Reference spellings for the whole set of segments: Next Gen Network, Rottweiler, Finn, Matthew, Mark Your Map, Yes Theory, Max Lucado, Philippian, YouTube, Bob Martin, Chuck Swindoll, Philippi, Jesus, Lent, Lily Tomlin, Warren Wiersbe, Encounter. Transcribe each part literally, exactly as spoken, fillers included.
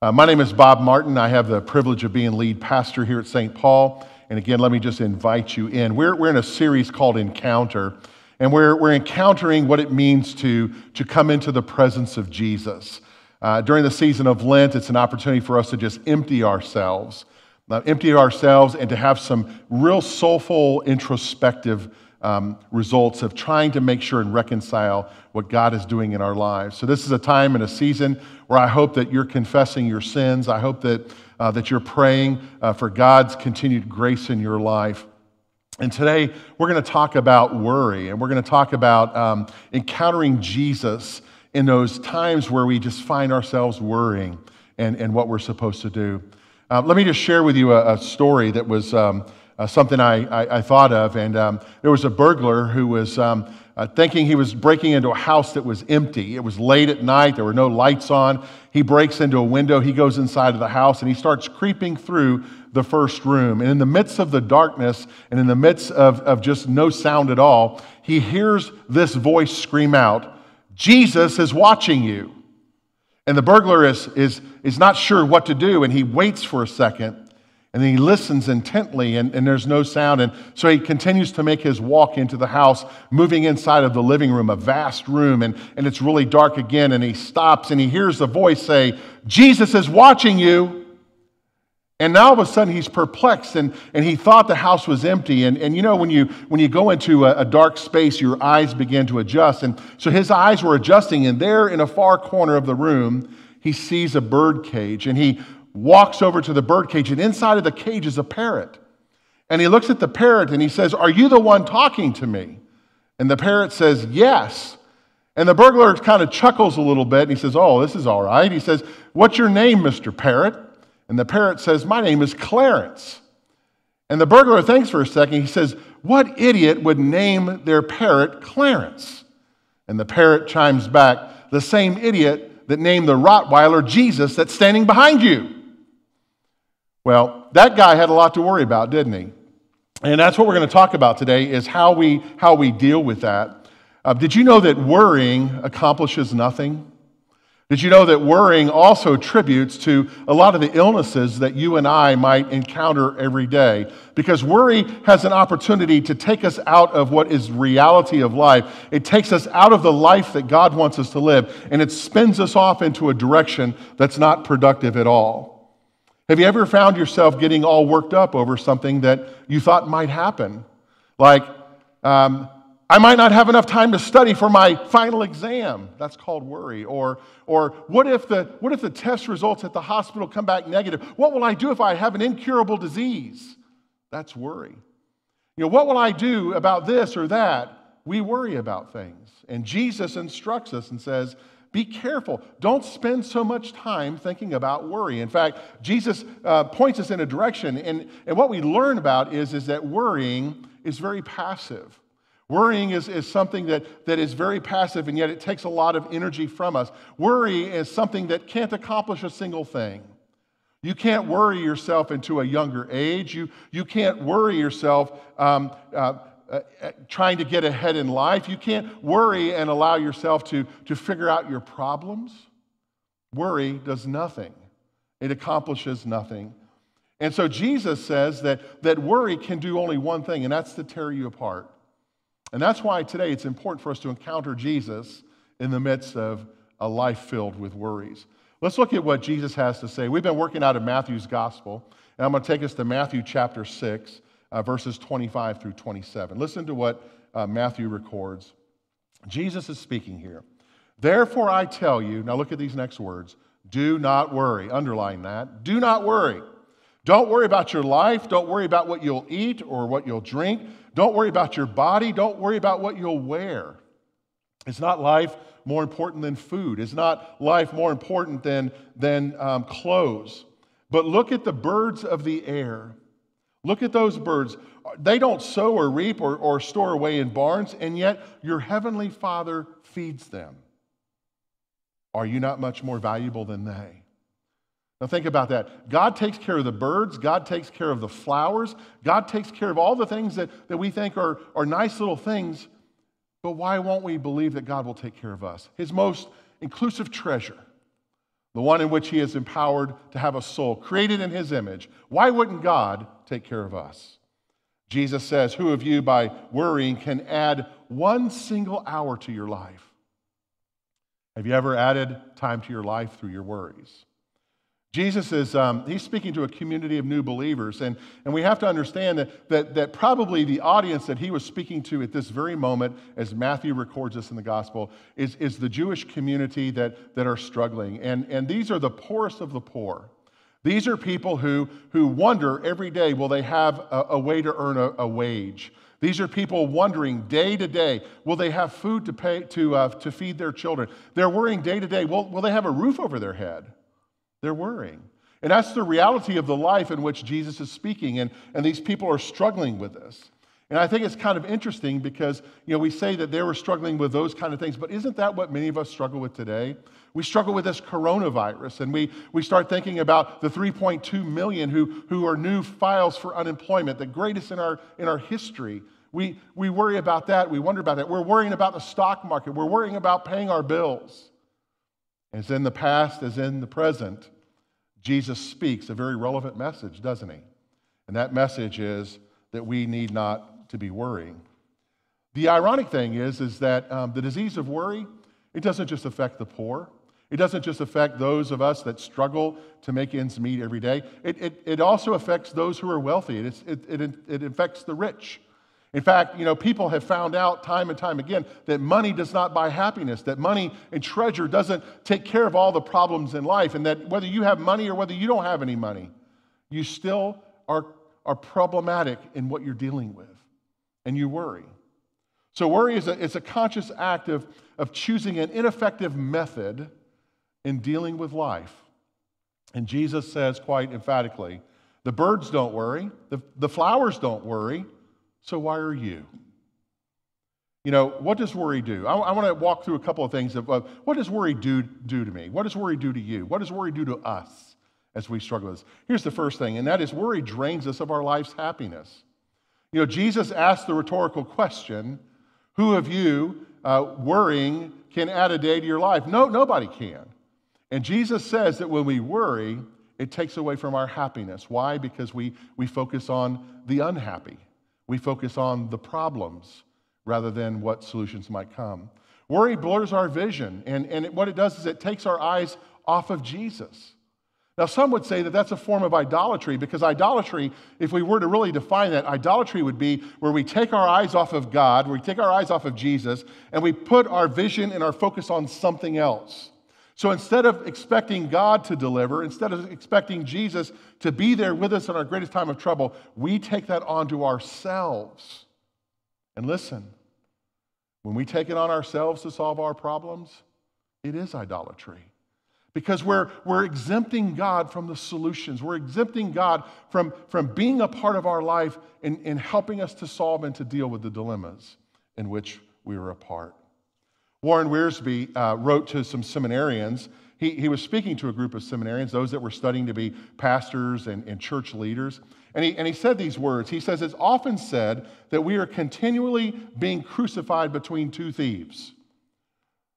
Uh, my name is Bob Martin. I have the privilege of being lead pastor here at Saint Paul. And again, let me just invite you in. We're, we're in a series called Encounter, and we're, we're encountering what it means to, to come into the presence of Jesus. Uh, during the season of Lent, it's an opportunity for us to just empty ourselves, uh, empty ourselves and to have some real soulful, introspective Um, results of trying to make sure and reconcile what God is doing in our lives. So this is a time and a season where I hope that you're confessing your sins. I hope that, uh, that you're praying uh, for God's continued grace in your life. And today we're going to talk about worry, and we're going to talk about um, encountering Jesus in those times where we just find ourselves worrying and, and what we're supposed to do. Uh, let me just share with you a, a story that was um, Uh, something I, I, I thought of, and um, there was a burglar who was um, uh, thinking he was breaking into a house that was empty. It was late at night, there were no lights on. He breaks into a window, he goes inside of the house, and he starts creeping through the first room. And in the midst of the darkness, and in the midst of, of just no sound at all, he hears this voice scream out, "Jesus is watching you." And the burglar is, is, is not sure what to do, and he waits for a second. And then he listens intently, and, and there's no sound. And so he continues to make his walk into the house, moving inside of the living room, a vast room, and, and it's really dark again. And he stops, and he hears the voice say, "Jesus is watching you." And now all of a sudden he's perplexed, and, and he thought the house was empty. And, and you know, when you, when you go into a, a dark space, your eyes begin to adjust. And so his eyes were adjusting, and there in a far corner of the room, he sees a bird cage, and he walks over to the birdcage, and inside of the cage is a parrot. And he looks at the parrot and he says, "Are you the one talking to me?" And the parrot says, "Yes." And the burglar kind of chuckles a little bit and he says, "Oh, this is all right." He says, "What's your name, Mister Parrot?" And the parrot says, "My name is Clarence." And the burglar thinks for a second. He says, "What idiot would name their parrot Clarence?" And the parrot chimes back, "The same idiot that named the Rottweiler Jesus that's standing behind you." Well, that guy had a lot to worry about, didn't he? And that's what we're going to talk about today, is how we, how we deal with that. Uh, did you know that worrying accomplishes nothing? Did you know that worrying also attributes to a lot of the illnesses that you and I might encounter every day? Because worry has an opportunity to take us out of what is reality of life. It takes us out of the life that God wants us to live, and it spins us off into a direction that's not productive at all. Have you ever found yourself getting all worked up over something that you thought might happen? Like, um, I might not have enough time to study for my final exam. That's called worry. Or, or what if the, what if the test results at the hospital come back negative? What will I do if I have an incurable disease? That's worry. You know, what will I do about this or that? We worry about things. And Jesus instructs us and says, be careful. Don't spend so much time thinking about worry. In fact, Jesus uh, points us in a direction, and, and what we learn about is, is that worrying is very passive. Worrying is, is something that, that is very passive, and yet it takes a lot of energy from us. Worry is something that can't accomplish a single thing. You can't worry yourself into a younger age. You, you can't worry yourself um, uh, Uh, trying to get ahead in life. You can't worry and allow yourself to, to figure out your problems. Worry does nothing. It accomplishes nothing. And so Jesus says that, that worry can do only one thing, and that's to tear you apart. And that's why today it's important for us to encounter Jesus in the midst of a life filled with worries. Let's look at what Jesus has to say. We've been working out of Matthew's gospel, and I'm going to take us to Matthew chapter six. Uh, verses twenty-five through twenty-seven. Listen to what uh, Matthew records. Jesus is speaking here. "Therefore I tell you," now look at these next words, "do not worry." Underline that. Do not worry. Don't worry about your life. Don't worry about what you'll eat or what you'll drink. Don't worry about your body. Don't worry about what you'll wear. Is not life more important than food? Is not life more important than, than um, clothes? But look at the birds of the air. Look at those birds. They don't sow or reap or, or store away in barns, and yet your heavenly Father feeds them. Are you not much more valuable than they? Now think about that. God takes care of the birds. God takes care of the flowers. God takes care of all the things that, that we think are, are nice little things, but why won't we believe that God will take care of us? His most inclusive treasure. the one in which he is empowered to have a soul created in his image. Why wouldn't God take care of us? Jesus says, who of you by worrying can add one single hour to your life? Have you ever added time to your life through your worries? Jesus is um, he's speaking to a community of new believers, and, and we have to understand that, that, that probably the audience that he was speaking to at this very moment, as Matthew records this in the gospel, is, is the Jewish community that, that are struggling. And, and these are the poorest of the poor. These are people who, who wonder every day, will they have a, a way to earn a, a wage? These are people wondering day to day, will they have food to, pay, to, uh, to feed their children? They're worrying day to day, will, will they have a roof over their head? They're worrying. And that's the reality of the life in which Jesus is speaking, and, and these people are struggling with this. And I think it's kind of interesting because, you know, we say that they were struggling with those kind of things, but isn't that what many of us struggle with today? We struggle with this coronavirus, and we, we start thinking about the three point two million who, who are new files for unemployment, the greatest in our, in our history. We, we worry about that. We wonder about that. We're worrying about the stock market. We're worrying about paying our bills. As in the past, as in the present, Jesus speaks a very relevant message, doesn't he? And that message is that we need not to be worrying. The ironic thing is, is that um, the disease of worry, it doesn't just affect the poor. It doesn't just affect those of us that struggle to make ends meet every day. It, it, it also affects those who are wealthy. It, it, it, it affects the rich. In fact, you know, people have found out time and time again that money does not buy happiness, that money and treasure doesn't take care of all the problems in life, and that whether you have money or whether you don't have any money, you still are, are problematic in what you're dealing with, and you worry. So worry is a, it's a conscious act of, of choosing an ineffective method in dealing with life. And Jesus says quite emphatically, the birds don't worry, the, the flowers don't worry, so why are you? You know, what does worry do? I, I want to walk through a couple of things. Of, uh, what does worry do, do to me? What does worry do to you? What does worry do to us as we struggle with this? Here's the first thing, and that is worry drains us of our life's happiness. You know, Jesus asked the rhetorical question, who of you uh, worrying can add a day to your life? No, nobody can. And Jesus says that when we worry, it takes away from our happiness. Why? Because we, we focus on the unhappy. We focus on the problems rather than what solutions might come. Worry blurs our vision, and, and it, what it does is it takes our eyes off of Jesus. Now, some would say that that's a form of idolatry, because idolatry, if we were to really define that, idolatry would be where we take our eyes off of God, where we take our eyes off of Jesus, and we put our vision and our focus on something else. So instead of expecting God to deliver, instead of expecting Jesus to be there with us in our greatest time of trouble, we take that onto ourselves. And listen, when we take it on ourselves to solve our problems, it is idolatry. Because we're, we're exempting God from the solutions. We're exempting God from, from being a part of our life and, and helping us to solve and to deal with the dilemmas in which we were a part. Warren Wiersbe uh, wrote to some seminarians. He, he was speaking to a group of seminarians, those that were studying to be pastors and, and church leaders. And he, and he said these words. He says, it's often said that we are continually being crucified between two thieves,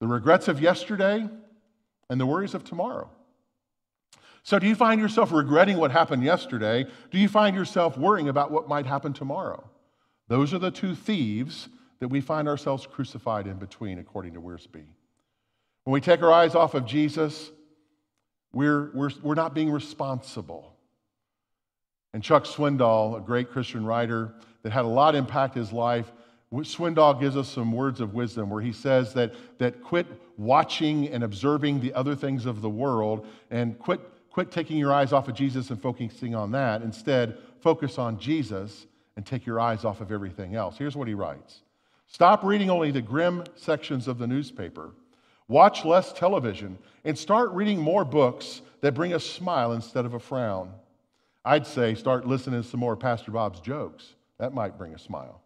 the regrets of yesterday and the worries of tomorrow. So do you find yourself regretting what happened yesterday? Do you find yourself worrying about what might happen tomorrow? Those are the two thieves that we find ourselves crucified in between, according to Wiersbe. When we take our eyes off of Jesus, we're, we're, we're not being responsible. And Chuck Swindoll, a great Christian writer that had a lot impact his life, Swindoll gives us some words of wisdom where he says that, that quit watching and observing the other things of the world and quit, quit taking your eyes off of Jesus and focusing on that. Instead, focus on Jesus and take your eyes off of everything else. Here's what he writes. Stop reading only the grim sections of the newspaper. Watch less television and start reading more books that bring a smile instead of a frown. I'd say start listening to some more Pastor Bob's jokes. That might bring a smile.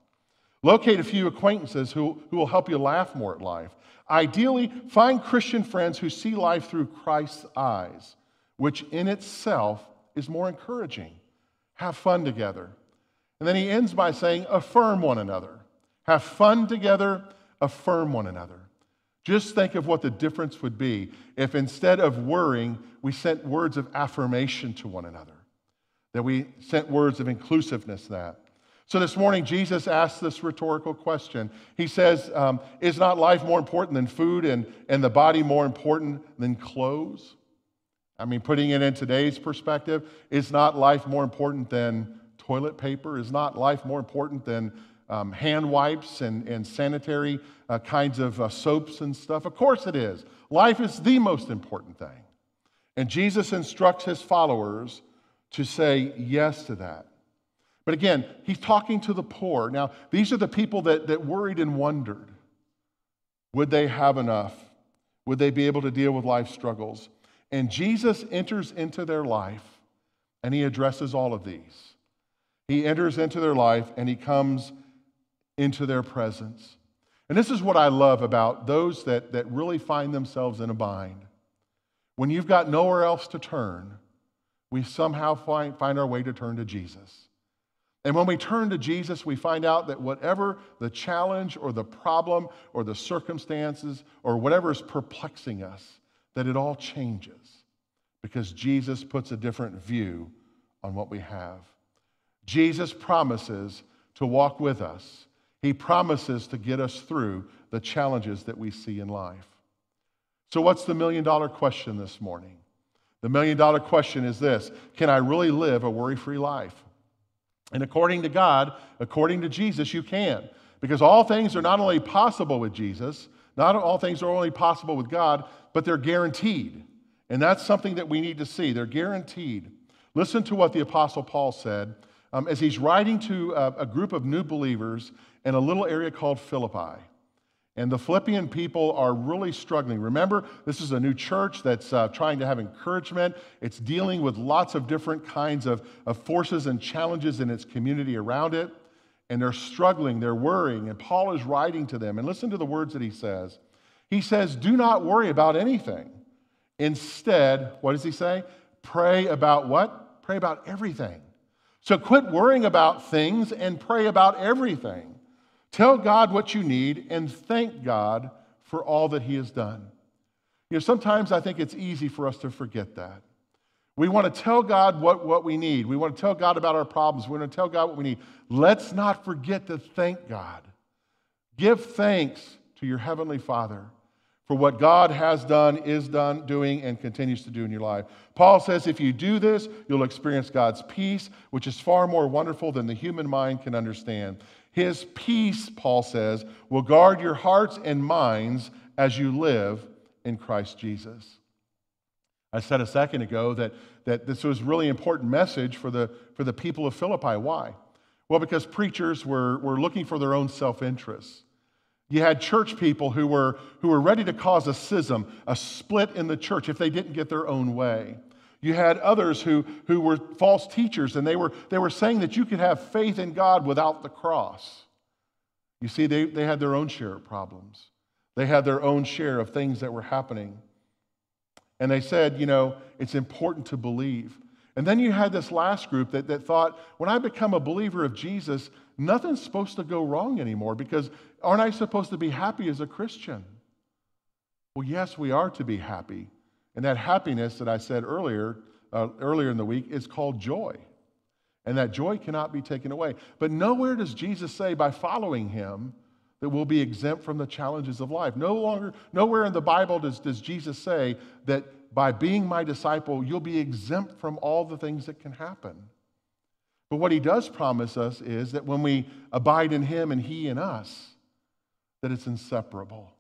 Locate a few acquaintances who, who will help you laugh more at life. Ideally, find Christian friends who see life through Christ's eyes, which in itself is more encouraging. Have fun together. And then he ends by saying, affirm one another. Have fun together, affirm one another. Just think of what the difference would be if instead of worrying, we sent words of affirmation to one another, that we sent words of inclusiveness that. So this morning, Jesus asked this rhetorical question. He says, um, is not life more important than food and, and the body more important than clothes? I mean, putting it in today's perspective, is not life more important than toilet paper? Is not life more important than um, hand wipes and, and sanitary uh, kinds of uh, soaps and stuff? Of course it is. Life is the most important thing. And Jesus instructs his followers to say yes to that. But again, he's talking to the poor. Now, these are the people that, that worried and wondered. Would they have enough? Would they be able to deal with life struggles? And Jesus enters into their life, and he addresses all of these. He enters into their life, and he comes into their presence. And this is what I love about those that, that really find themselves in a bind. When you've got nowhere else to turn, we somehow find, find our way to turn to Jesus. And when we turn to Jesus, we find out that whatever the challenge or the problem or the circumstances or whatever is perplexing us, that it all changes because Jesus puts a different view on what we have. Jesus promises to walk with us. He promises to get us through the challenges that we see in life. So what's the million-dollar question this morning? The million-dollar question is this: can I really live a worry-free life? And according to God, according to Jesus, you can. Because all things are not only possible with Jesus, not all things are only possible with God, but they're guaranteed. And that's something that we need to see. They're guaranteed. Listen to what the Apostle Paul said um, as he's writing to a, a group of new believers in a little area called Philippi. And the Philippian people are really struggling. Remember, this is a new church that's uh, trying to have encouragement. It's dealing with lots of different kinds of, of forces and challenges in its community around it. And they're struggling, they're worrying, and Paul is writing to them. And listen to the words that he says. He says, do not worry about anything. Instead, what does he say? Pray about what? Pray about everything. So quit worrying about things and pray about everything. Tell God what you need and thank God for all that he has done. You know, sometimes I think it's easy for us to forget that. We want to tell God what, what we need. We want to tell God about our problems. We want to tell God what we need. Let's not forget to thank God. Give thanks to your Heavenly Father for what God has done, is done, doing, and continues to do in your life. Paul says if you do this, you'll experience God's peace, which is far more wonderful than the human mind can understand. His peace, Paul says, will guard your hearts and minds as you live in Christ Jesus. I said a second ago that, that this was a really important message for the, for the people of Philippi. Why? Well, because preachers were, were looking for their own self-interest. You had church people who were, who were ready to cause a schism, a split in the church if they didn't get their own way. You had others who, who were false teachers, and they were, they were saying that you could have faith in God without the cross. You see, they, they had their own share of problems. They had their own share of things that were happening. And they said, you know, it's important to believe. And then you had this last group that, that thought, when I become a believer of Jesus, nothing's supposed to go wrong anymore because aren't I supposed to be happy as a Christian? Well, yes, we are to be happy. And that happiness that I said earlier, uh, earlier in the week is called joy. And that joy cannot be taken away. But nowhere does Jesus say by following him that we'll be exempt from the challenges of life. No longer, nowhere in the Bible does, does Jesus say that by being my disciple, you'll be exempt from all the things that can happen. But what he does promise us is that when we abide in him and he in us, that it's inseparable.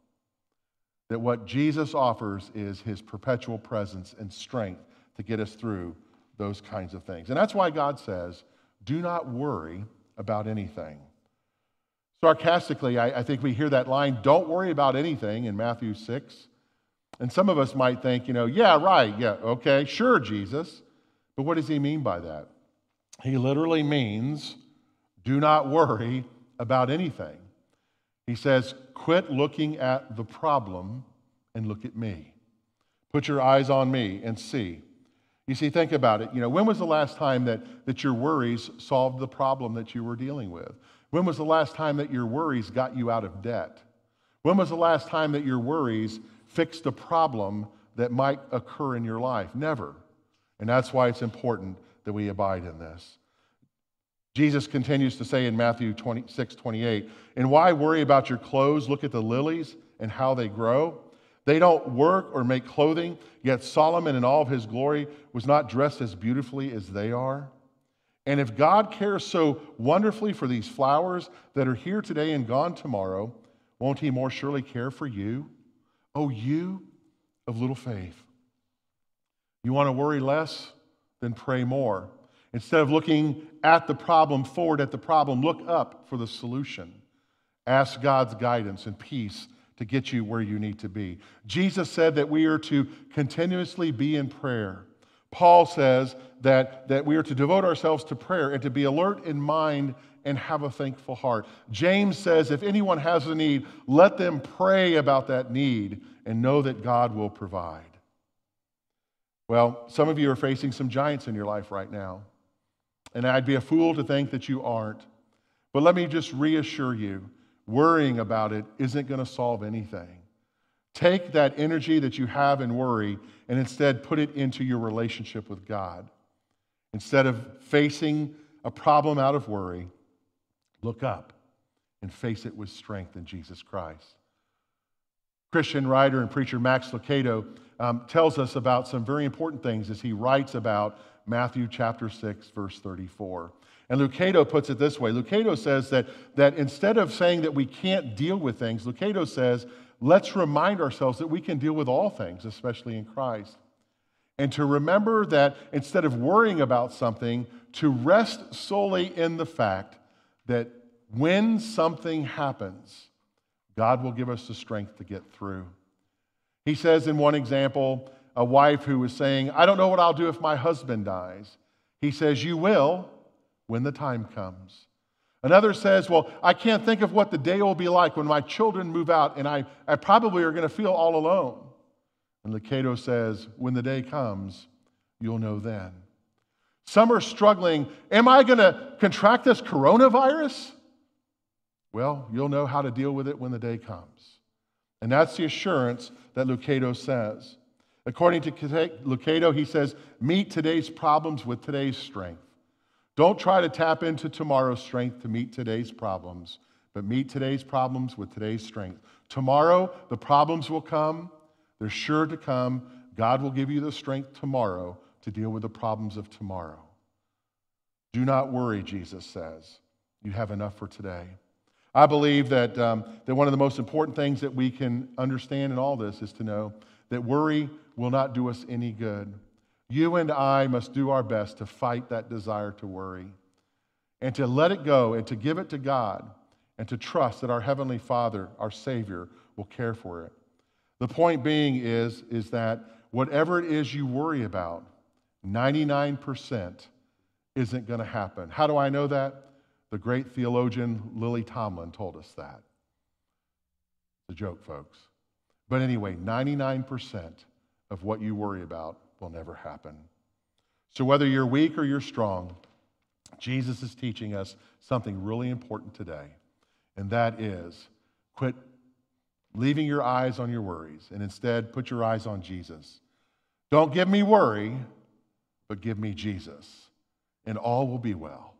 That what Jesus offers is his perpetual presence and strength to get us through those kinds of things. And that's why God says, do not worry about anything. Sarcastically, I, I think we hear that line, don't worry about anything, in Matthew six. And some of us might think, you know, yeah, right, yeah, okay, sure, Jesus. But what does he mean by that? He literally means, do not worry about anything. He says, quit looking at the problem and look at me. Put your eyes on me and see. You see, think about it. You know, when was the last time that, that your worries solved the problem that you were dealing with? When was the last time that your worries got you out of debt? When was the last time that your worries fixed a problem that might occur in your life? Never. And that's why it's important that we abide in this. Jesus continues to say in Matthew twenty-six twenty-eight, and why worry about your clothes? Look at the lilies and how they grow. They don't work or make clothing, yet Solomon in all of his glory was not dressed as beautifully as they are. And if God cares so wonderfully for these flowers that are here today and gone tomorrow, won't he more surely care for you? Oh, you of little faith. You want to worry less? Then pray more. Instead of looking at the problem, forward at the problem, look up for the solution. Ask God's guidance and peace to get you where you need to be. Jesus said that we are to continuously be in prayer. Paul says that, that we are to devote ourselves to prayer and to be alert in mind and have a thankful heart. James says if anyone has a need, let them pray about that need and know that God will provide. Well, some of you are facing some giants in your life right now, and I'd be a fool to think that you aren't. But let me just reassure you, worrying about it isn't going to solve anything. Take that energy that you have in worry and instead put it into your relationship with God. Instead of facing a problem out of worry, look up and face it with strength in Jesus Christ. Christian writer and preacher Max Lucado um, tells us about some very important things as he writes about Matthew chapter six, verse thirty-four. And Lucado puts it this way. Lucado says that, that instead of saying that we can't deal with things, Lucado says, let's remind ourselves that we can deal with all things, especially in Christ. And to remember that instead of worrying about something, to rest solely in the fact that when something happens, God will give us the strength to get through. He says in one example, a wife who was saying, I don't know what I'll do if my husband dies. He says, you will, when the time comes. Another says, well, I can't think of what the day will be like when my children move out, and I, I probably are going to feel all alone. And Lucado says, when the day comes, you'll know then. Some are struggling. Am I going to contract this coronavirus? Well, you'll know how to deal with it when the day comes. And that's the assurance that Lucado says. According to Lucado, he says, meet today's problems with today's strength. Don't try to tap into tomorrow's strength to meet today's problems, but meet today's problems with today's strength. Tomorrow, the problems will come. They're sure to come. God will give you the strength tomorrow to deal with the problems of tomorrow. Do not worry, Jesus says. You have enough for today. I believe that, um, that one of the most important things that we can understand in all this is to know that worry will not do us any good. You and I must do our best to fight that desire to worry and to let it go and to give it to God and to trust that our Heavenly Father, our Savior, will care for it. The point being is, is that whatever it is you worry about, ninety-nine percent isn't going to happen. How do I know that? The great theologian Lily Tomlin told us that. It's a joke, folks. But anyway, ninety-nine percent of what you worry about will never happen. So whether you're weak or you're strong, Jesus is teaching us something really important today, and that is quit leaving your eyes on your worries and instead put your eyes on Jesus. Don't give me worry, but give me Jesus, and all will be well.